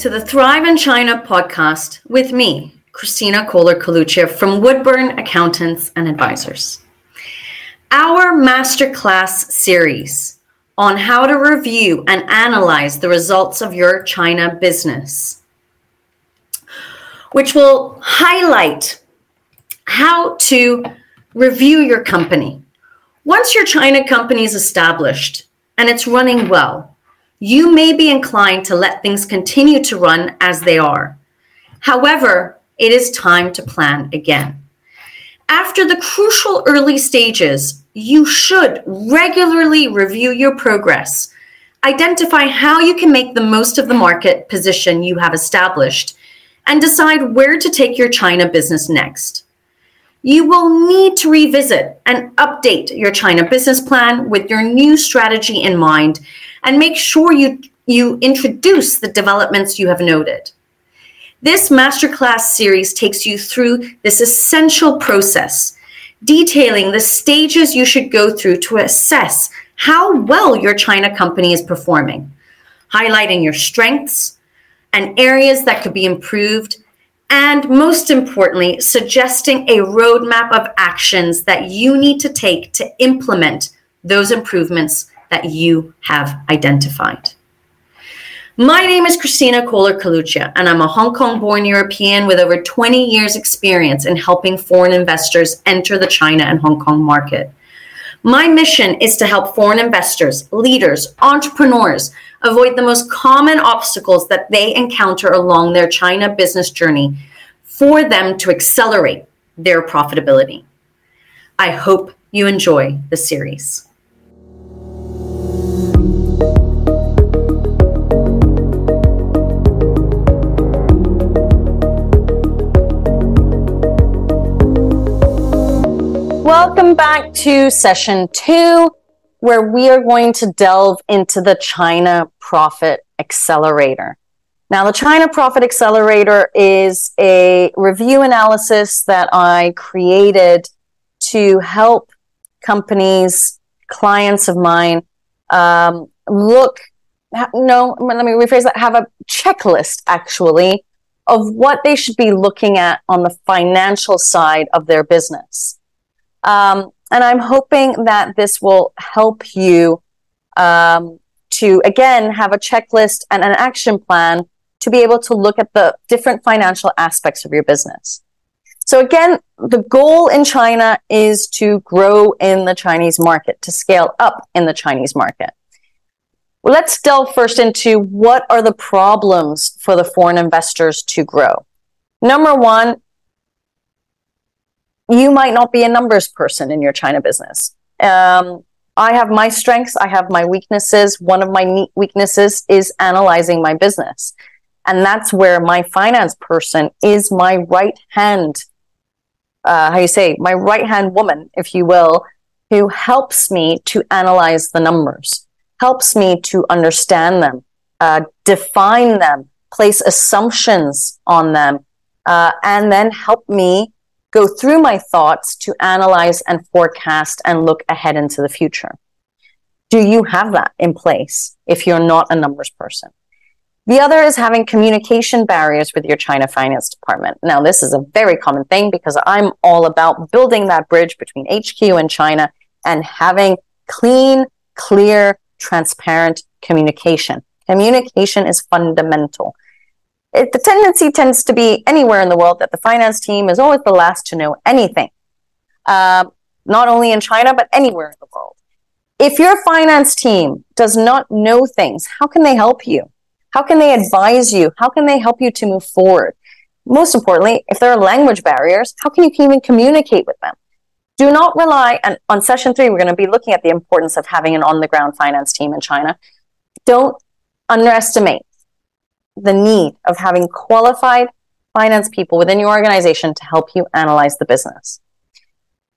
to the Thrive in China podcast with me, Kristina Koehler-Coluccia from Woodburn Accountants and Advisors. Our masterclass series on how to review and analyze the results of your China business, which will highlight how to review your company. Once your China company is established and it's running well, you may be inclined to let things continue to run as they are. However, it is time to plan again. After the crucial early stages, you should regularly review your progress, identify how you can make the most of the market position you have established, and decide where to take your China business next. You will need to revisit and update your China business plan with your new strategy in mind and make sure you introduce the developments you have noted. This masterclass series takes you through this essential process, detailing the stages you should go through to assess how well your China company is performing, highlighting your strengths and areas that could be improved, and most importantly, suggesting a roadmap of actions that you need to take to implement those improvements that you have identified. My name is Kristina Koehler-Coluccia, and I'm a Hong Kong-born European with over 20 years' experience in helping foreign investors enter the China and Hong Kong market. My mission is to help foreign investors, leaders, entrepreneurs avoid the most common obstacles that they encounter along their China business journey for them to accelerate their profitability. I hope you enjoy the series. Welcome back to session 2, where we are going to delve into the China Profit Accelerator. Now, the China Profit Accelerator is a review analysis that I created to help companies, clients of mine, have a checklist, actually, of what they should be looking at on the financial side of their business. And I'm hoping that this will help you to, again, have a checklist and an action plan to be able to look at the different financial aspects of your business. So again, the goal in China is to grow in the Chinese market, to scale up in the Chinese market. Well, let's delve first into what are the problems for the foreign investors to grow. Number one, you might not be a numbers person in your China business. I have my strengths. I have my weaknesses. One of my weaknesses is analyzing my business. And that's where my finance person is my right-hand, my right-hand woman, if you will, who helps me to analyze the numbers, helps me to understand them, define them, place assumptions on them, and then help me go through my thoughts to analyze and forecast and look ahead into the future. Do you have that in place if you're not a numbers person? The other is having communication barriers with your China finance department. Now, this is a very common thing because I'm all about building that bridge between HQ and China and having clean, clear, transparent communication. Communication is fundamental. The tendency tends to be anywhere in the world that the finance team is always the last to know anything, not only in China, but anywhere in the world. If your finance team does not know things, how can they help you? How can they advise you? How can they help you to move forward? Most importantly, if there are language barriers, how can you even communicate with them? Do not rely, and on session 3, we're going to be looking at the importance of having an on-the-ground finance team in China. Don't underestimate the need of having qualified finance people within your organization to help you analyze the business.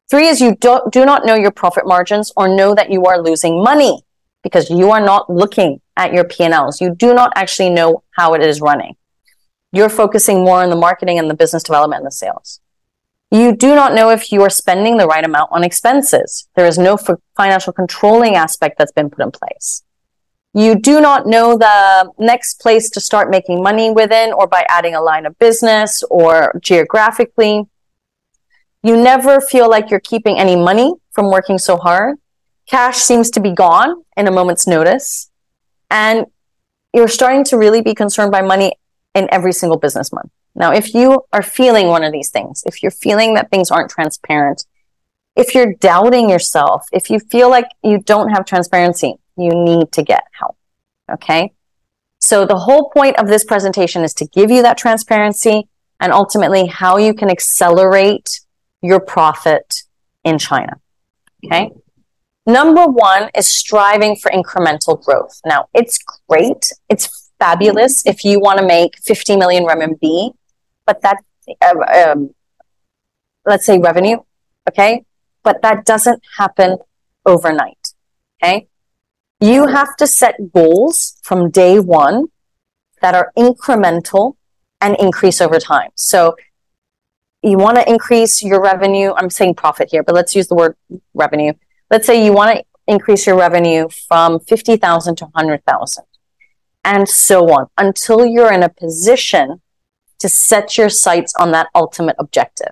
3 is you do not know your profit margins or know that you are losing money because you are not looking at your P&Ls. You do not actually know how it is running. You're focusing more on the marketing and the business development and the sales. You do not know if you are spending the right amount on expenses. There is no financial controlling aspect that's been put in place. You do not know the next place to start making money within, or by adding a line of business or geographically. You never feel like you're keeping any money from working so hard. Cash seems to be gone in a moment's notice. And you're starting to really be concerned by money in every single business month. Now, if you are feeling one of these things, if you're feeling that things aren't transparent, if you're doubting yourself, if you feel like you don't have transparency, you need to get help, okay? So the whole point of this presentation is to give you that transparency and ultimately how you can accelerate your profit in China, okay? Number one is striving for incremental growth. Now, it's great. It's fabulous if you want to make 50 million RMB, but that, let's say revenue, okay? But that doesn't happen overnight, okay? You have to set goals from day one that are incremental and increase over time. So you want to increase your revenue. I'm saying profit here, but let's use the word revenue. Let's say you want to increase your revenue from 50,000 to 100,000 and so on until you're in a position to set your sights on that ultimate objective.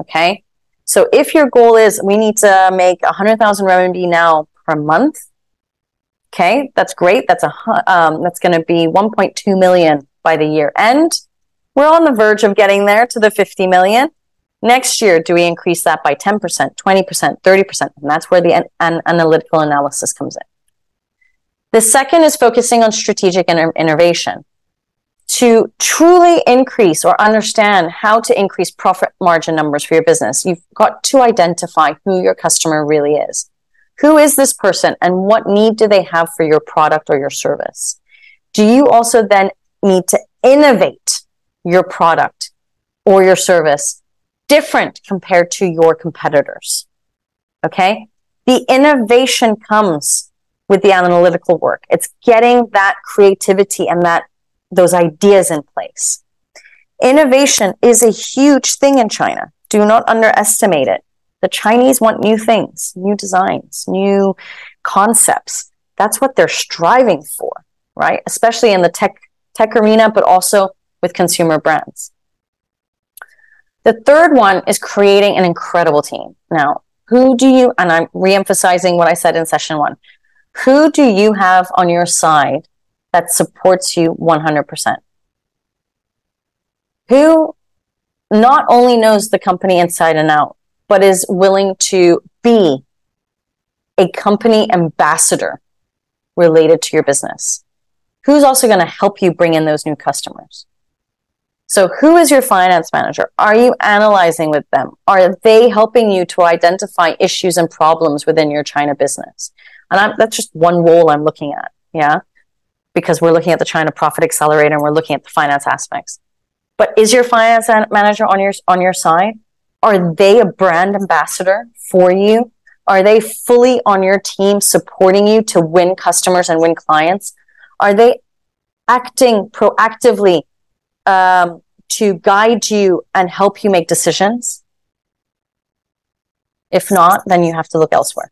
Okay. So if your goal is we need to make 100,000 RMB now per month. Okay. That's great. That's going to be 1.2 million by the year end. We're on the verge of getting there to the 50 million. Next year, do we increase that by 10%, 20%, 30%? And that's where the analytical analysis comes in. The second is focusing on strategic innovation. To truly increase or understand how to increase profit margin numbers for your business, you've got to identify who your customer really is. Who is this person and what need do they have for your product or your service? Do you also then need to innovate your product or your service different compared to your competitors? Okay? The innovation comes with the analytical work. It's getting that creativity and that those ideas in place. Innovation is a huge thing in China. Do not underestimate it. The Chinese want new things, new designs, new concepts. That's what they're striving for, right? Especially in the tech arena, but also with consumer brands. The third one is creating an incredible team. Now, and I'm re-emphasizing what I said in session one, who do you have on your side that supports you 100%? Who not only knows the company inside and out, but is willing to be a company ambassador related to your business? Who's also going to help you bring in those new customers? So who is your finance manager? Are you analyzing with them? Are they helping you to identify issues and problems within your China business? And that's just one role I'm looking at, yeah? Because we're looking at the China Profit Accelerator and we're looking at the finance aspects. But is your finance manager on your side? Are they a brand ambassador for you? Are they fully on your team supporting you to win customers and win clients? Are they acting proactively to guide you and help you make decisions? If not, then you have to look elsewhere.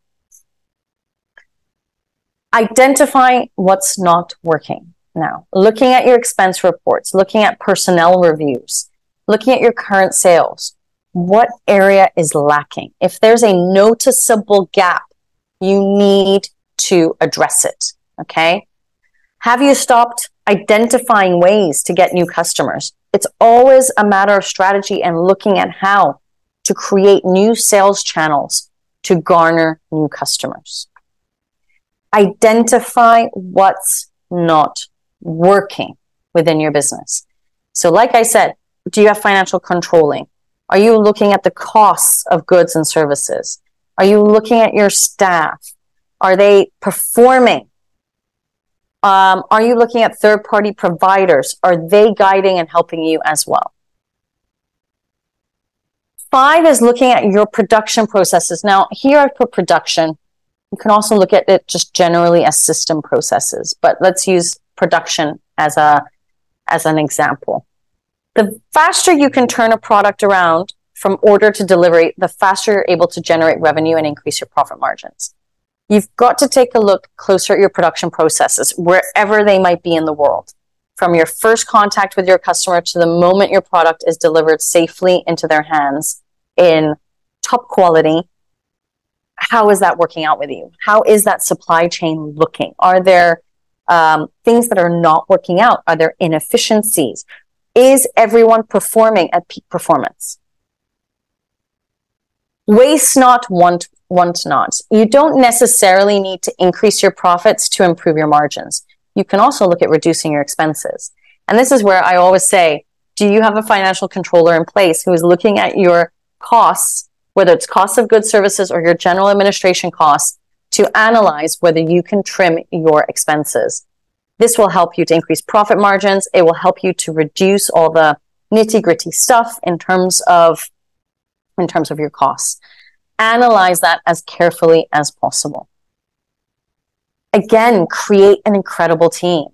Identify what's not working. Now, looking at your expense reports, looking at personnel reviews, looking at your current sales, what area is lacking? If there's a noticeable gap, you need to address it, okay? Have you stopped identifying ways to get new customers? It's always a matter of strategy and looking at how to create new sales channels to garner new customers. Identify what's not working within your business. So like I said, do you have financial controlling? Are you looking at the costs of goods and services? Are you looking at your staff? Are they performing? Are you looking at third-party providers? Are they guiding and helping you as well? 5 is looking at your production processes. Now, here I put production. You can also look at it just generally as system processes, but let's use production as an example. The faster you can turn a product around from order to delivery, the faster you're able to generate revenue and increase your profit margins. You've got to take a look closer at your production processes, wherever they might be in the world, from your first contact with your customer to the moment your product is delivered safely into their hands in top quality. How is that working out with you? How is that supply chain looking? Are there things that are not working out? Are there inefficiencies? Is everyone performing at peak performance? Waste not, want not. You don't necessarily need to increase your profits to improve your margins. You can also look at reducing your expenses. And this is where I always say, do you have a financial controller in place who is looking at your costs, whether it's cost of goods, services, or your general administration costs, to analyze whether you can trim your expenses? This will help you to increase profit margins. It will help you to reduce all the nitty-gritty stuff in terms of your costs. Analyze that as carefully as possible. Again, create an incredible team,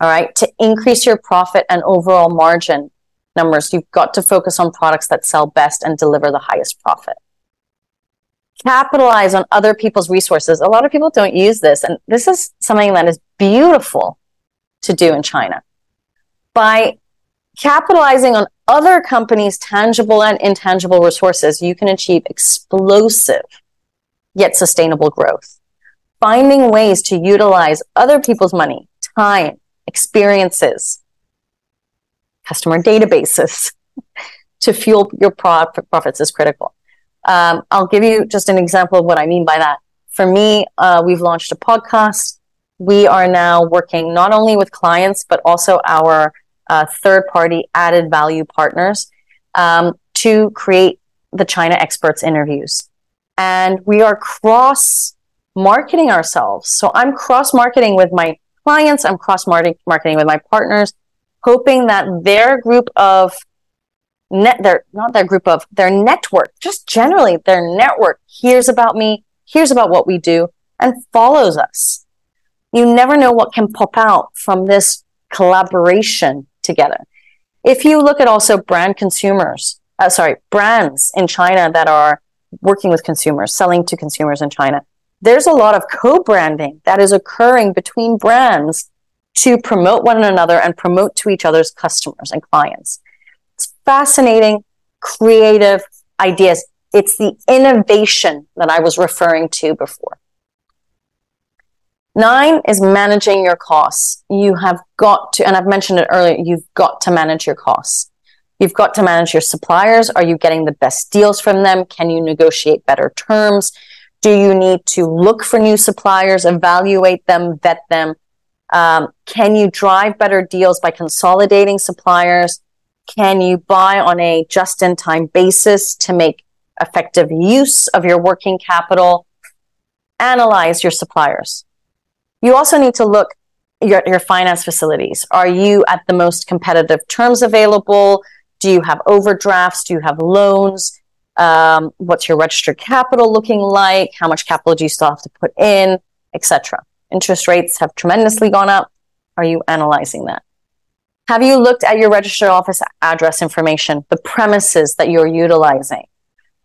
all right? To increase your profit and overall margin numbers, you've got to focus on products that sell best and deliver the highest profit. Capitalize on other people's resources. A lot of people don't use this, and this is something that is beautiful to do in China. By capitalizing on other companies' tangible and intangible resources, you can achieve explosive yet sustainable growth. Finding ways to utilize other people's money, time, experiences, customer databases to fuel your profits is critical. I'll give you just an example of what I mean by that. For me, we've launched a podcast. We are now working not only with clients, but also our third-party added value partners to create the China Experts interviews. And we are cross-marketing ourselves. So I'm cross-marketing with my clients. I'm cross-marketing with my partners, hoping that their network, just generally their network, hears about me, hears about what we do, and follows us. You never know what can pop out from this collaboration together. If you look at also brands in China that are working with consumers, selling to consumers in China, there's a lot of co-branding that is occurring between brands to promote one another and promote to each other's customers and clients. Fascinating, creative ideas. It's the innovation that I was referring to before. 9 is managing your costs. You have got to, and I've mentioned it earlier, you've got to manage your costs. You've got to manage your suppliers. Are you getting the best deals from them? Can you negotiate better terms? Do you need to look for new suppliers, evaluate them, vet them? Can you drive better deals by consolidating suppliers? Can you buy on a just-in-time basis to make effective use of your working capital? Analyze your suppliers. You also need to look at your finance facilities. Are you at the most competitive terms available? Do you have overdrafts? Do you have loans? What's your registered capital looking like? How much capital do you still have to put in, etc.? Interest rates have tremendously gone up. Are you analyzing that? Have you looked at your registered office address information, the premises that you're utilizing?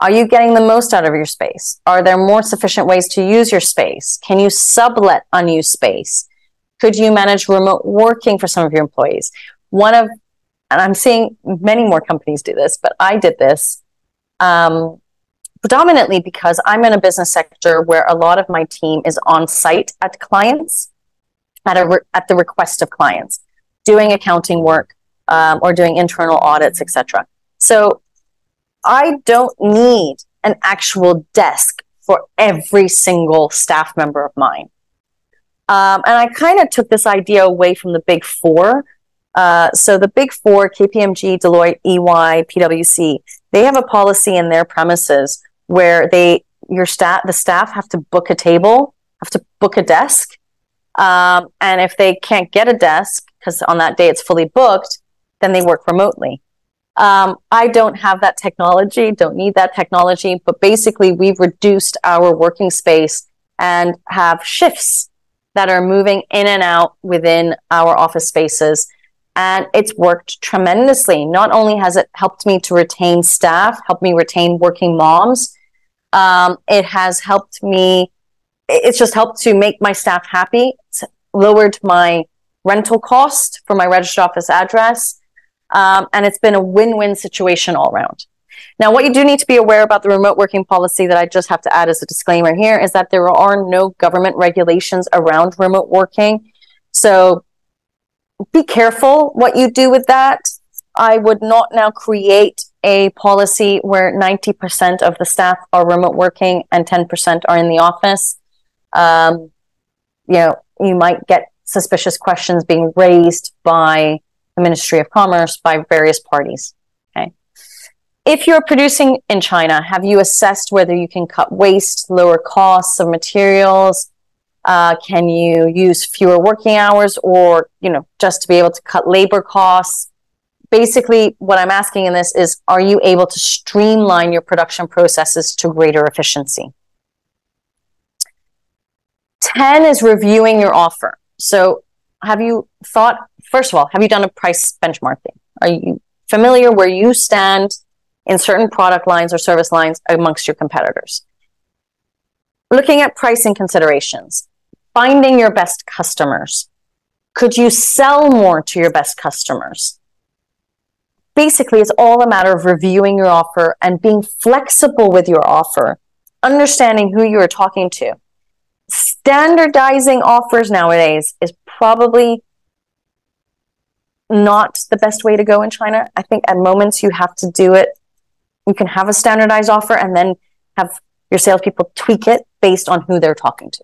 Are you getting the most out of your space? Are there more sufficient ways to use your space? Can you sublet unused space? Could you manage remote working for some of your employees? And I'm seeing many more companies do this, but I did this predominantly because I'm in a business sector where a lot of my team is on site at clients, at the request of clients, doing accounting work, or doing internal audits, etc. So I don't need an actual desk for every single staff member of mine. And I kind of took this idea away from the Big Four. So the Big Four, KPMG, Deloitte, EY, PwC, they have a policy in their premises where the staff have to book a table, have to book a desk. And if they can't get a desk, because on that day it's fully booked, then they work remotely. I don't have that technology, don't need that technology, but basically we've reduced our working space and have shifts that are moving in and out within our office spaces. And it's worked tremendously. Not only has it helped me to retain staff, helped me retain working moms, it has helped me it's just helped to make my staff happy. It's lowered my rental cost for my registered office address. And it's been a win-win situation all around. Now, what you do need to be aware about the remote working policy that I just have to add as a disclaimer here is that there are no government regulations around remote working. So be careful what you do with that. I would not now create a policy where 90% of the staff are remote working and 10% are in the office. You know, you might get suspicious questions being raised by the Ministry of Commerce, by various parties. Okay. If you're producing in China, have you assessed whether you can cut waste, lower costs of materials? Can you use fewer working hours or, you know, just to be able to cut labor costs? Basically, what I'm asking in this is, are you able to streamline your production processes to greater efficiency? 10 is reviewing your offer. So have you thought, first of all, have you done a price benchmarking? Are you familiar where you stand in certain product lines or service lines amongst your competitors? Looking at pricing considerations, finding your best customers. Could you sell more to your best customers? Basically, it's all a matter of reviewing your offer and being flexible with your offer, understanding who you are talking to. Standardizing offers nowadays is probably not the best way to go in China. I think at moments you have to do it. You can have a standardized offer and then have your salespeople tweak it based on who they're talking to.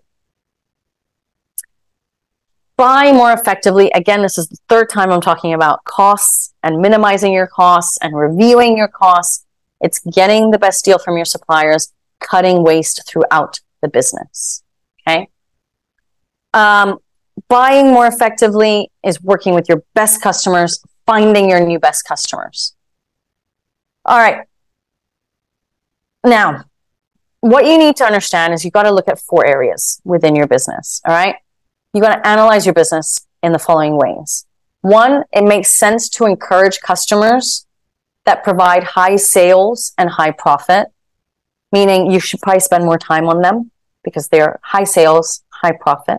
Buy more effectively. Again, this is the third time I'm talking about costs and minimizing your costs and reviewing your costs. It's getting the best deal from your suppliers, cutting waste throughout the business. Okay. Buying more effectively is working with your best customers, finding your new best customers. All right. Now, what you need to understand is you've got to look at four areas within your business. All right. You've got to analyze your business in the following ways. One, it makes sense to encourage customers that provide high sales and high profit, meaning you should probably spend more time on them because they're high sales, high profit.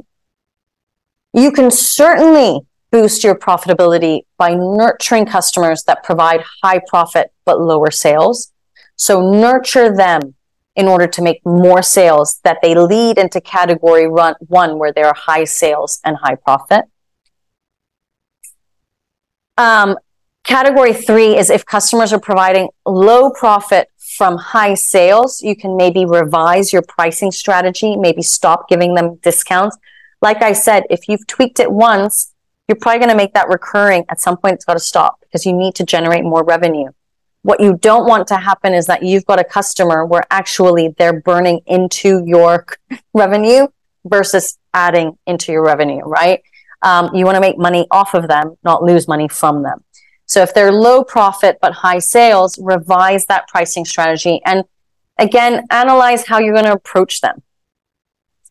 You can certainly boost your profitability by nurturing customers that provide high profit but lower sales. So nurture them in order to make more sales that they lead into category one where there are high sales and high profit. Category three is if customers are providing low profit from high sales, you can maybe revise your pricing strategy, maybe stop giving them discounts. Like I said, if you've tweaked it once, you're probably going to make that recurring. At some point, it's got to stop because you need to generate more revenue. What you don't want to happen is that you've got a customer where actually they're burning into your revenue versus adding into your revenue, right? You want to make money off of them, not lose money from them. So if they're low profit but high sales, revise that pricing strategy. And again, analyze how you're going to approach them.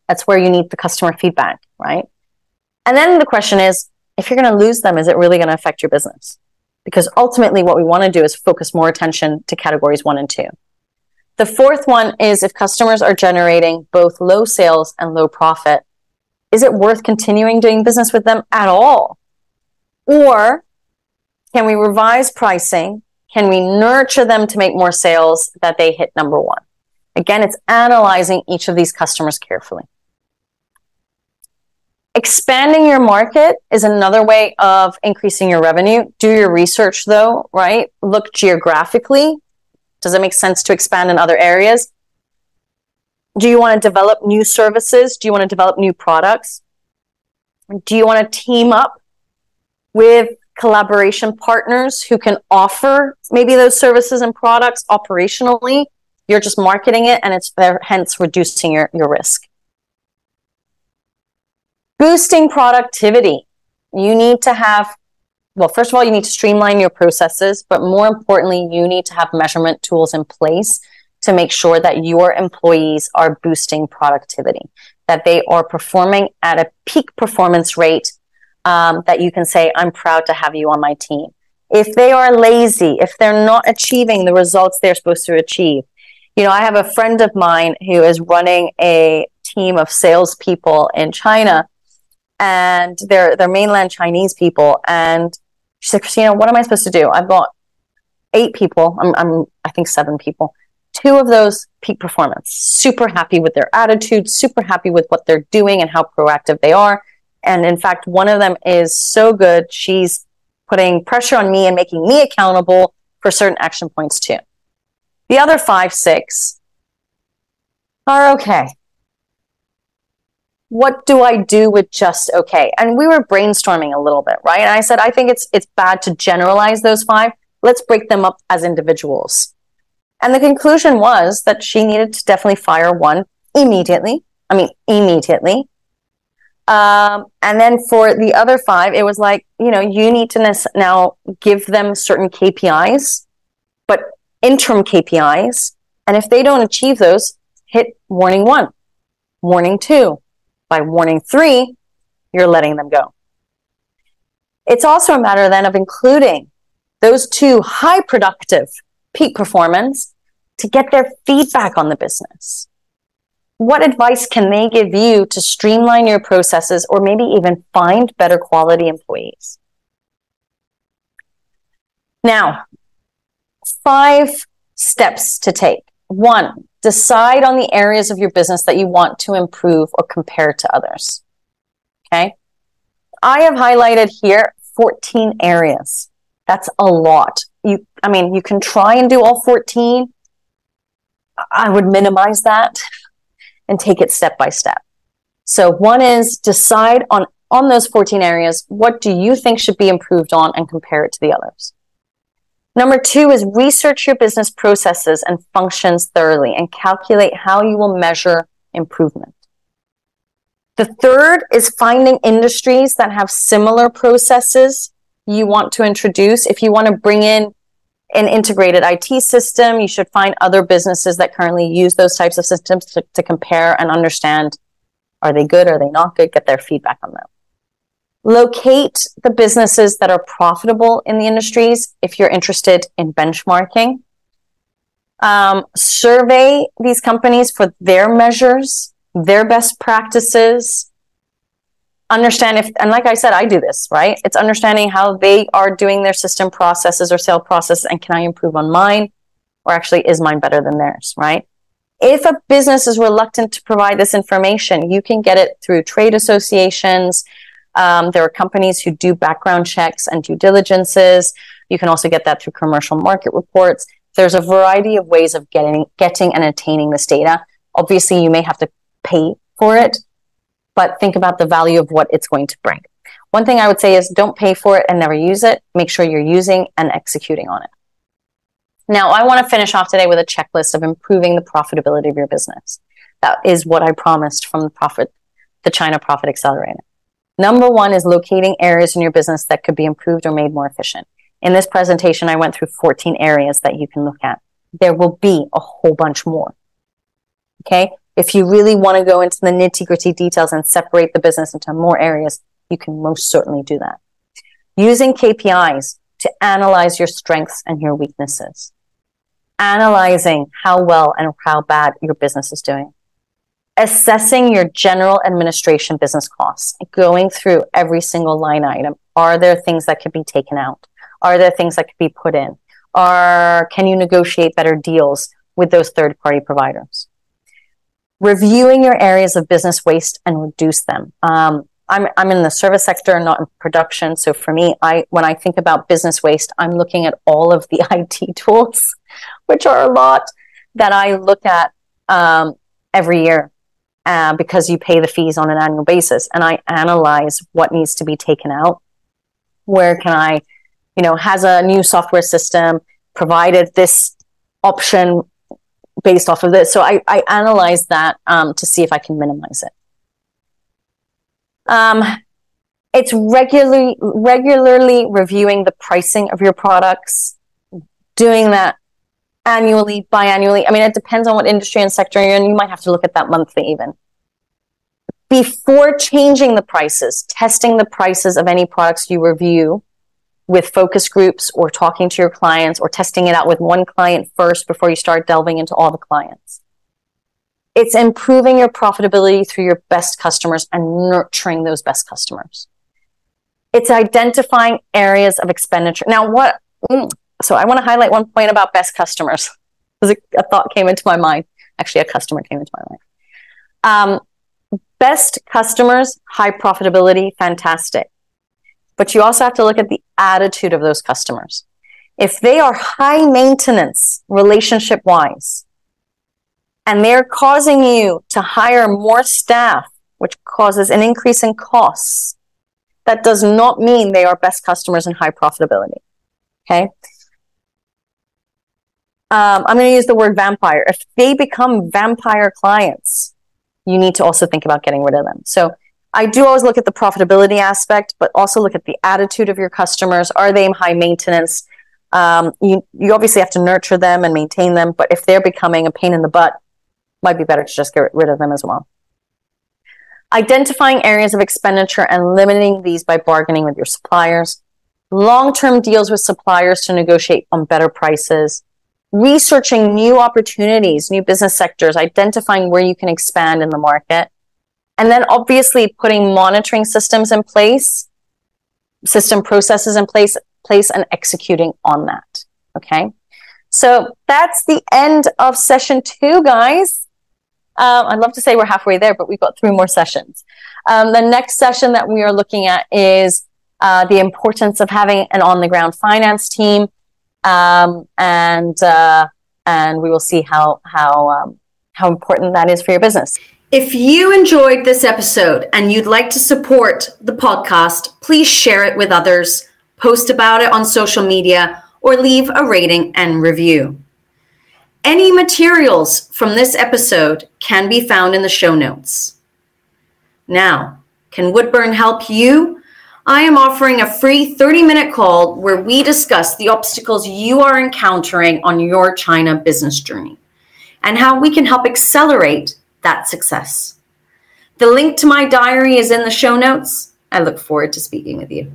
That's where you need the customer feedback, right? And then the question is, if you're going to lose them, is it really going to affect your business? Because ultimately what we want to do is focus more attention to categories 1 and 2. The fourth one is if customers are generating both low sales and low profit, is it worth continuing doing business with them at all? Or can we revise pricing? Can we nurture them to make more sales that they hit number one? Again, it's analyzing each of these customers carefully. Expanding your market is another way of increasing your revenue. Do your research though, right? Look geographically. Does it make sense to expand in other areas? Do you want to develop new services? Do you want to develop new products? Do you want to team up with collaboration partners who can offer maybe those services and products operationally? You're just marketing it and it's there, hence reducing your risk. Boosting productivity. You need to have, well, first of all, you need to streamline your processes, but more importantly, you need to have measurement tools in place to make sure that your employees are boosting productivity, that they are performing at a peak performance rate that you can say, I'm proud to have you on my team. If they are lazy, if they're not achieving the results they're supposed to achieve, you know, I have a friend of mine who is running a team of salespeople in China, and they're mainland Chinese people. And she said, Kristina, what am I supposed to do? I've got 8 people. I think 7 people. 2 of those peak performance, super happy with their attitude, super happy with what they're doing and how proactive they are. And in fact, one of them is so good, she's putting pressure on me and making me accountable for certain action points too. The other 5, 6 are okay. What do I do with just okay? And we were brainstorming a little bit, right? And I said, I think it's bad to generalize those 5. Let's break them up as individuals. And the conclusion was that she needed to definitely fire one immediately. And then for the other 5, it was like, you know, you need to now give them certain KPIs, but interim KPIs. And if they don't achieve those, hit warning 1, warning 2. By warning 3, you're letting them go. It's also a matter then of including those 2 high productive peak performance to get their feedback on the business. What advice can they give you to streamline your processes or maybe even find better quality employees? Now, 5 steps to take. 1, decide on the areas of your business that you want to improve or compare to others. Okay? I have highlighted here 14 areas. That's a lot. You can try and do all 14. I would minimize that and take it step by step. So 1 is decide on those 14 areas, what do you think should be improved on, and compare it to the others. Number 2 is research your business processes and functions thoroughly and calculate how you will measure improvement. The 3rd is finding industries that have similar processes you want to introduce. If you want to bring in an integrated IT system, you should find other businesses that currently use those types of systems to compare and understand, are they good, are they not good, get their feedback on them. Locate the businesses that are profitable in the industries if you're interested in benchmarking. Survey these companies for their measures, their best practices. Understand if, and like I said, I do this, right? It's understanding how they are doing their system processes or sale process, and can I improve on mine? Or actually, is mine better than theirs, right? If a business is reluctant to provide this information, you can get it through trade associations. There are companies who do background checks and due diligences. You can also get that through commercial market reports. There's a variety of ways of getting and attaining this data. Obviously, you may have to pay for it, but think about the value of what it's going to bring. One thing I would say is don't pay for it and never use it. Make sure you're using and executing on it. Now, I want to finish off today with a checklist of improving the profitability of your business. That is what I promised from the China Profit Accelerator. Number 1 is locating areas in your business that could be improved or made more efficient. In this presentation, I went through 14 areas that you can look at. There will be a whole bunch more. Okay? If you really want to go into the nitty-gritty details and separate the business into more areas, you can most certainly do that. Using KPIs to analyze your strengths and your weaknesses. Analyzing how well and how bad your business is doing. Assessing your general administration business costs. Going through every single line item. Are there things that could be taken out? Are there things that could be put in? Can you negotiate better deals with those third-party providers? Reviewing your areas of business waste and reduce them. I'm in the service sector, not in production. So for me, when I think about business waste, I'm looking at all of the IT tools, which are a lot, that I look at every year because you pay the fees on an annual basis. And I analyze what needs to be taken out. Where can I, has a new software system provided this option based off of this? So I analyze that to see if I can minimize it. It's regularly reviewing the pricing of your products, doing that annually, biannually. It depends on what industry and sector you're in. You might have to look at that monthly even. Before changing the prices, testing the prices of any products you review with focus groups or talking to your clients or testing it out with one client first before you start delving into all the clients. It's improving your profitability through your best customers and nurturing those best customers. It's identifying areas of expenditure. Now, so I want to highlight one point about best customers, because a thought came into my mind. Actually, a customer came into my mind. Best customers, high profitability, fantastic. But you also have to look at the attitude of those customers. If they are high maintenance relationship-wise, and they're causing you to hire more staff, which causes an increase in costs, that does not mean they are best customers and high profitability. Okay? I'm going to use the word vampire. If they become vampire clients, you need to also think about getting rid of them. So I do always look at the profitability aspect, but also look at the attitude of your customers. Are they in high maintenance? You obviously have to nurture them and maintain them, but if they're becoming a pain in the butt, might be better to just get rid of them as well. Identifying areas of expenditure and limiting these by bargaining with your suppliers. Long-term deals with suppliers to negotiate on better prices. Researching new opportunities, new business sectors, identifying where you can expand in the market. And then obviously putting monitoring systems in place, system processes in place and executing on that. Okay. So that's the end of session 2, guys. I'd love to say we're halfway there, but we've got 3 more sessions. The next session that we are looking at is the importance of having an on-the-ground finance team. And we will see how important that is for your business. If you enjoyed this episode and you'd like to support the podcast, please share it with others, post about it on social media, or leave a rating and review. Any materials from this episode can be found in the show notes. Now, can Woodburn help you? I am offering a free 30-minute call where we discuss the obstacles you are encountering on your China business journey and how we can help accelerate that success. The link to my diary is in the show notes. I look forward to speaking with you.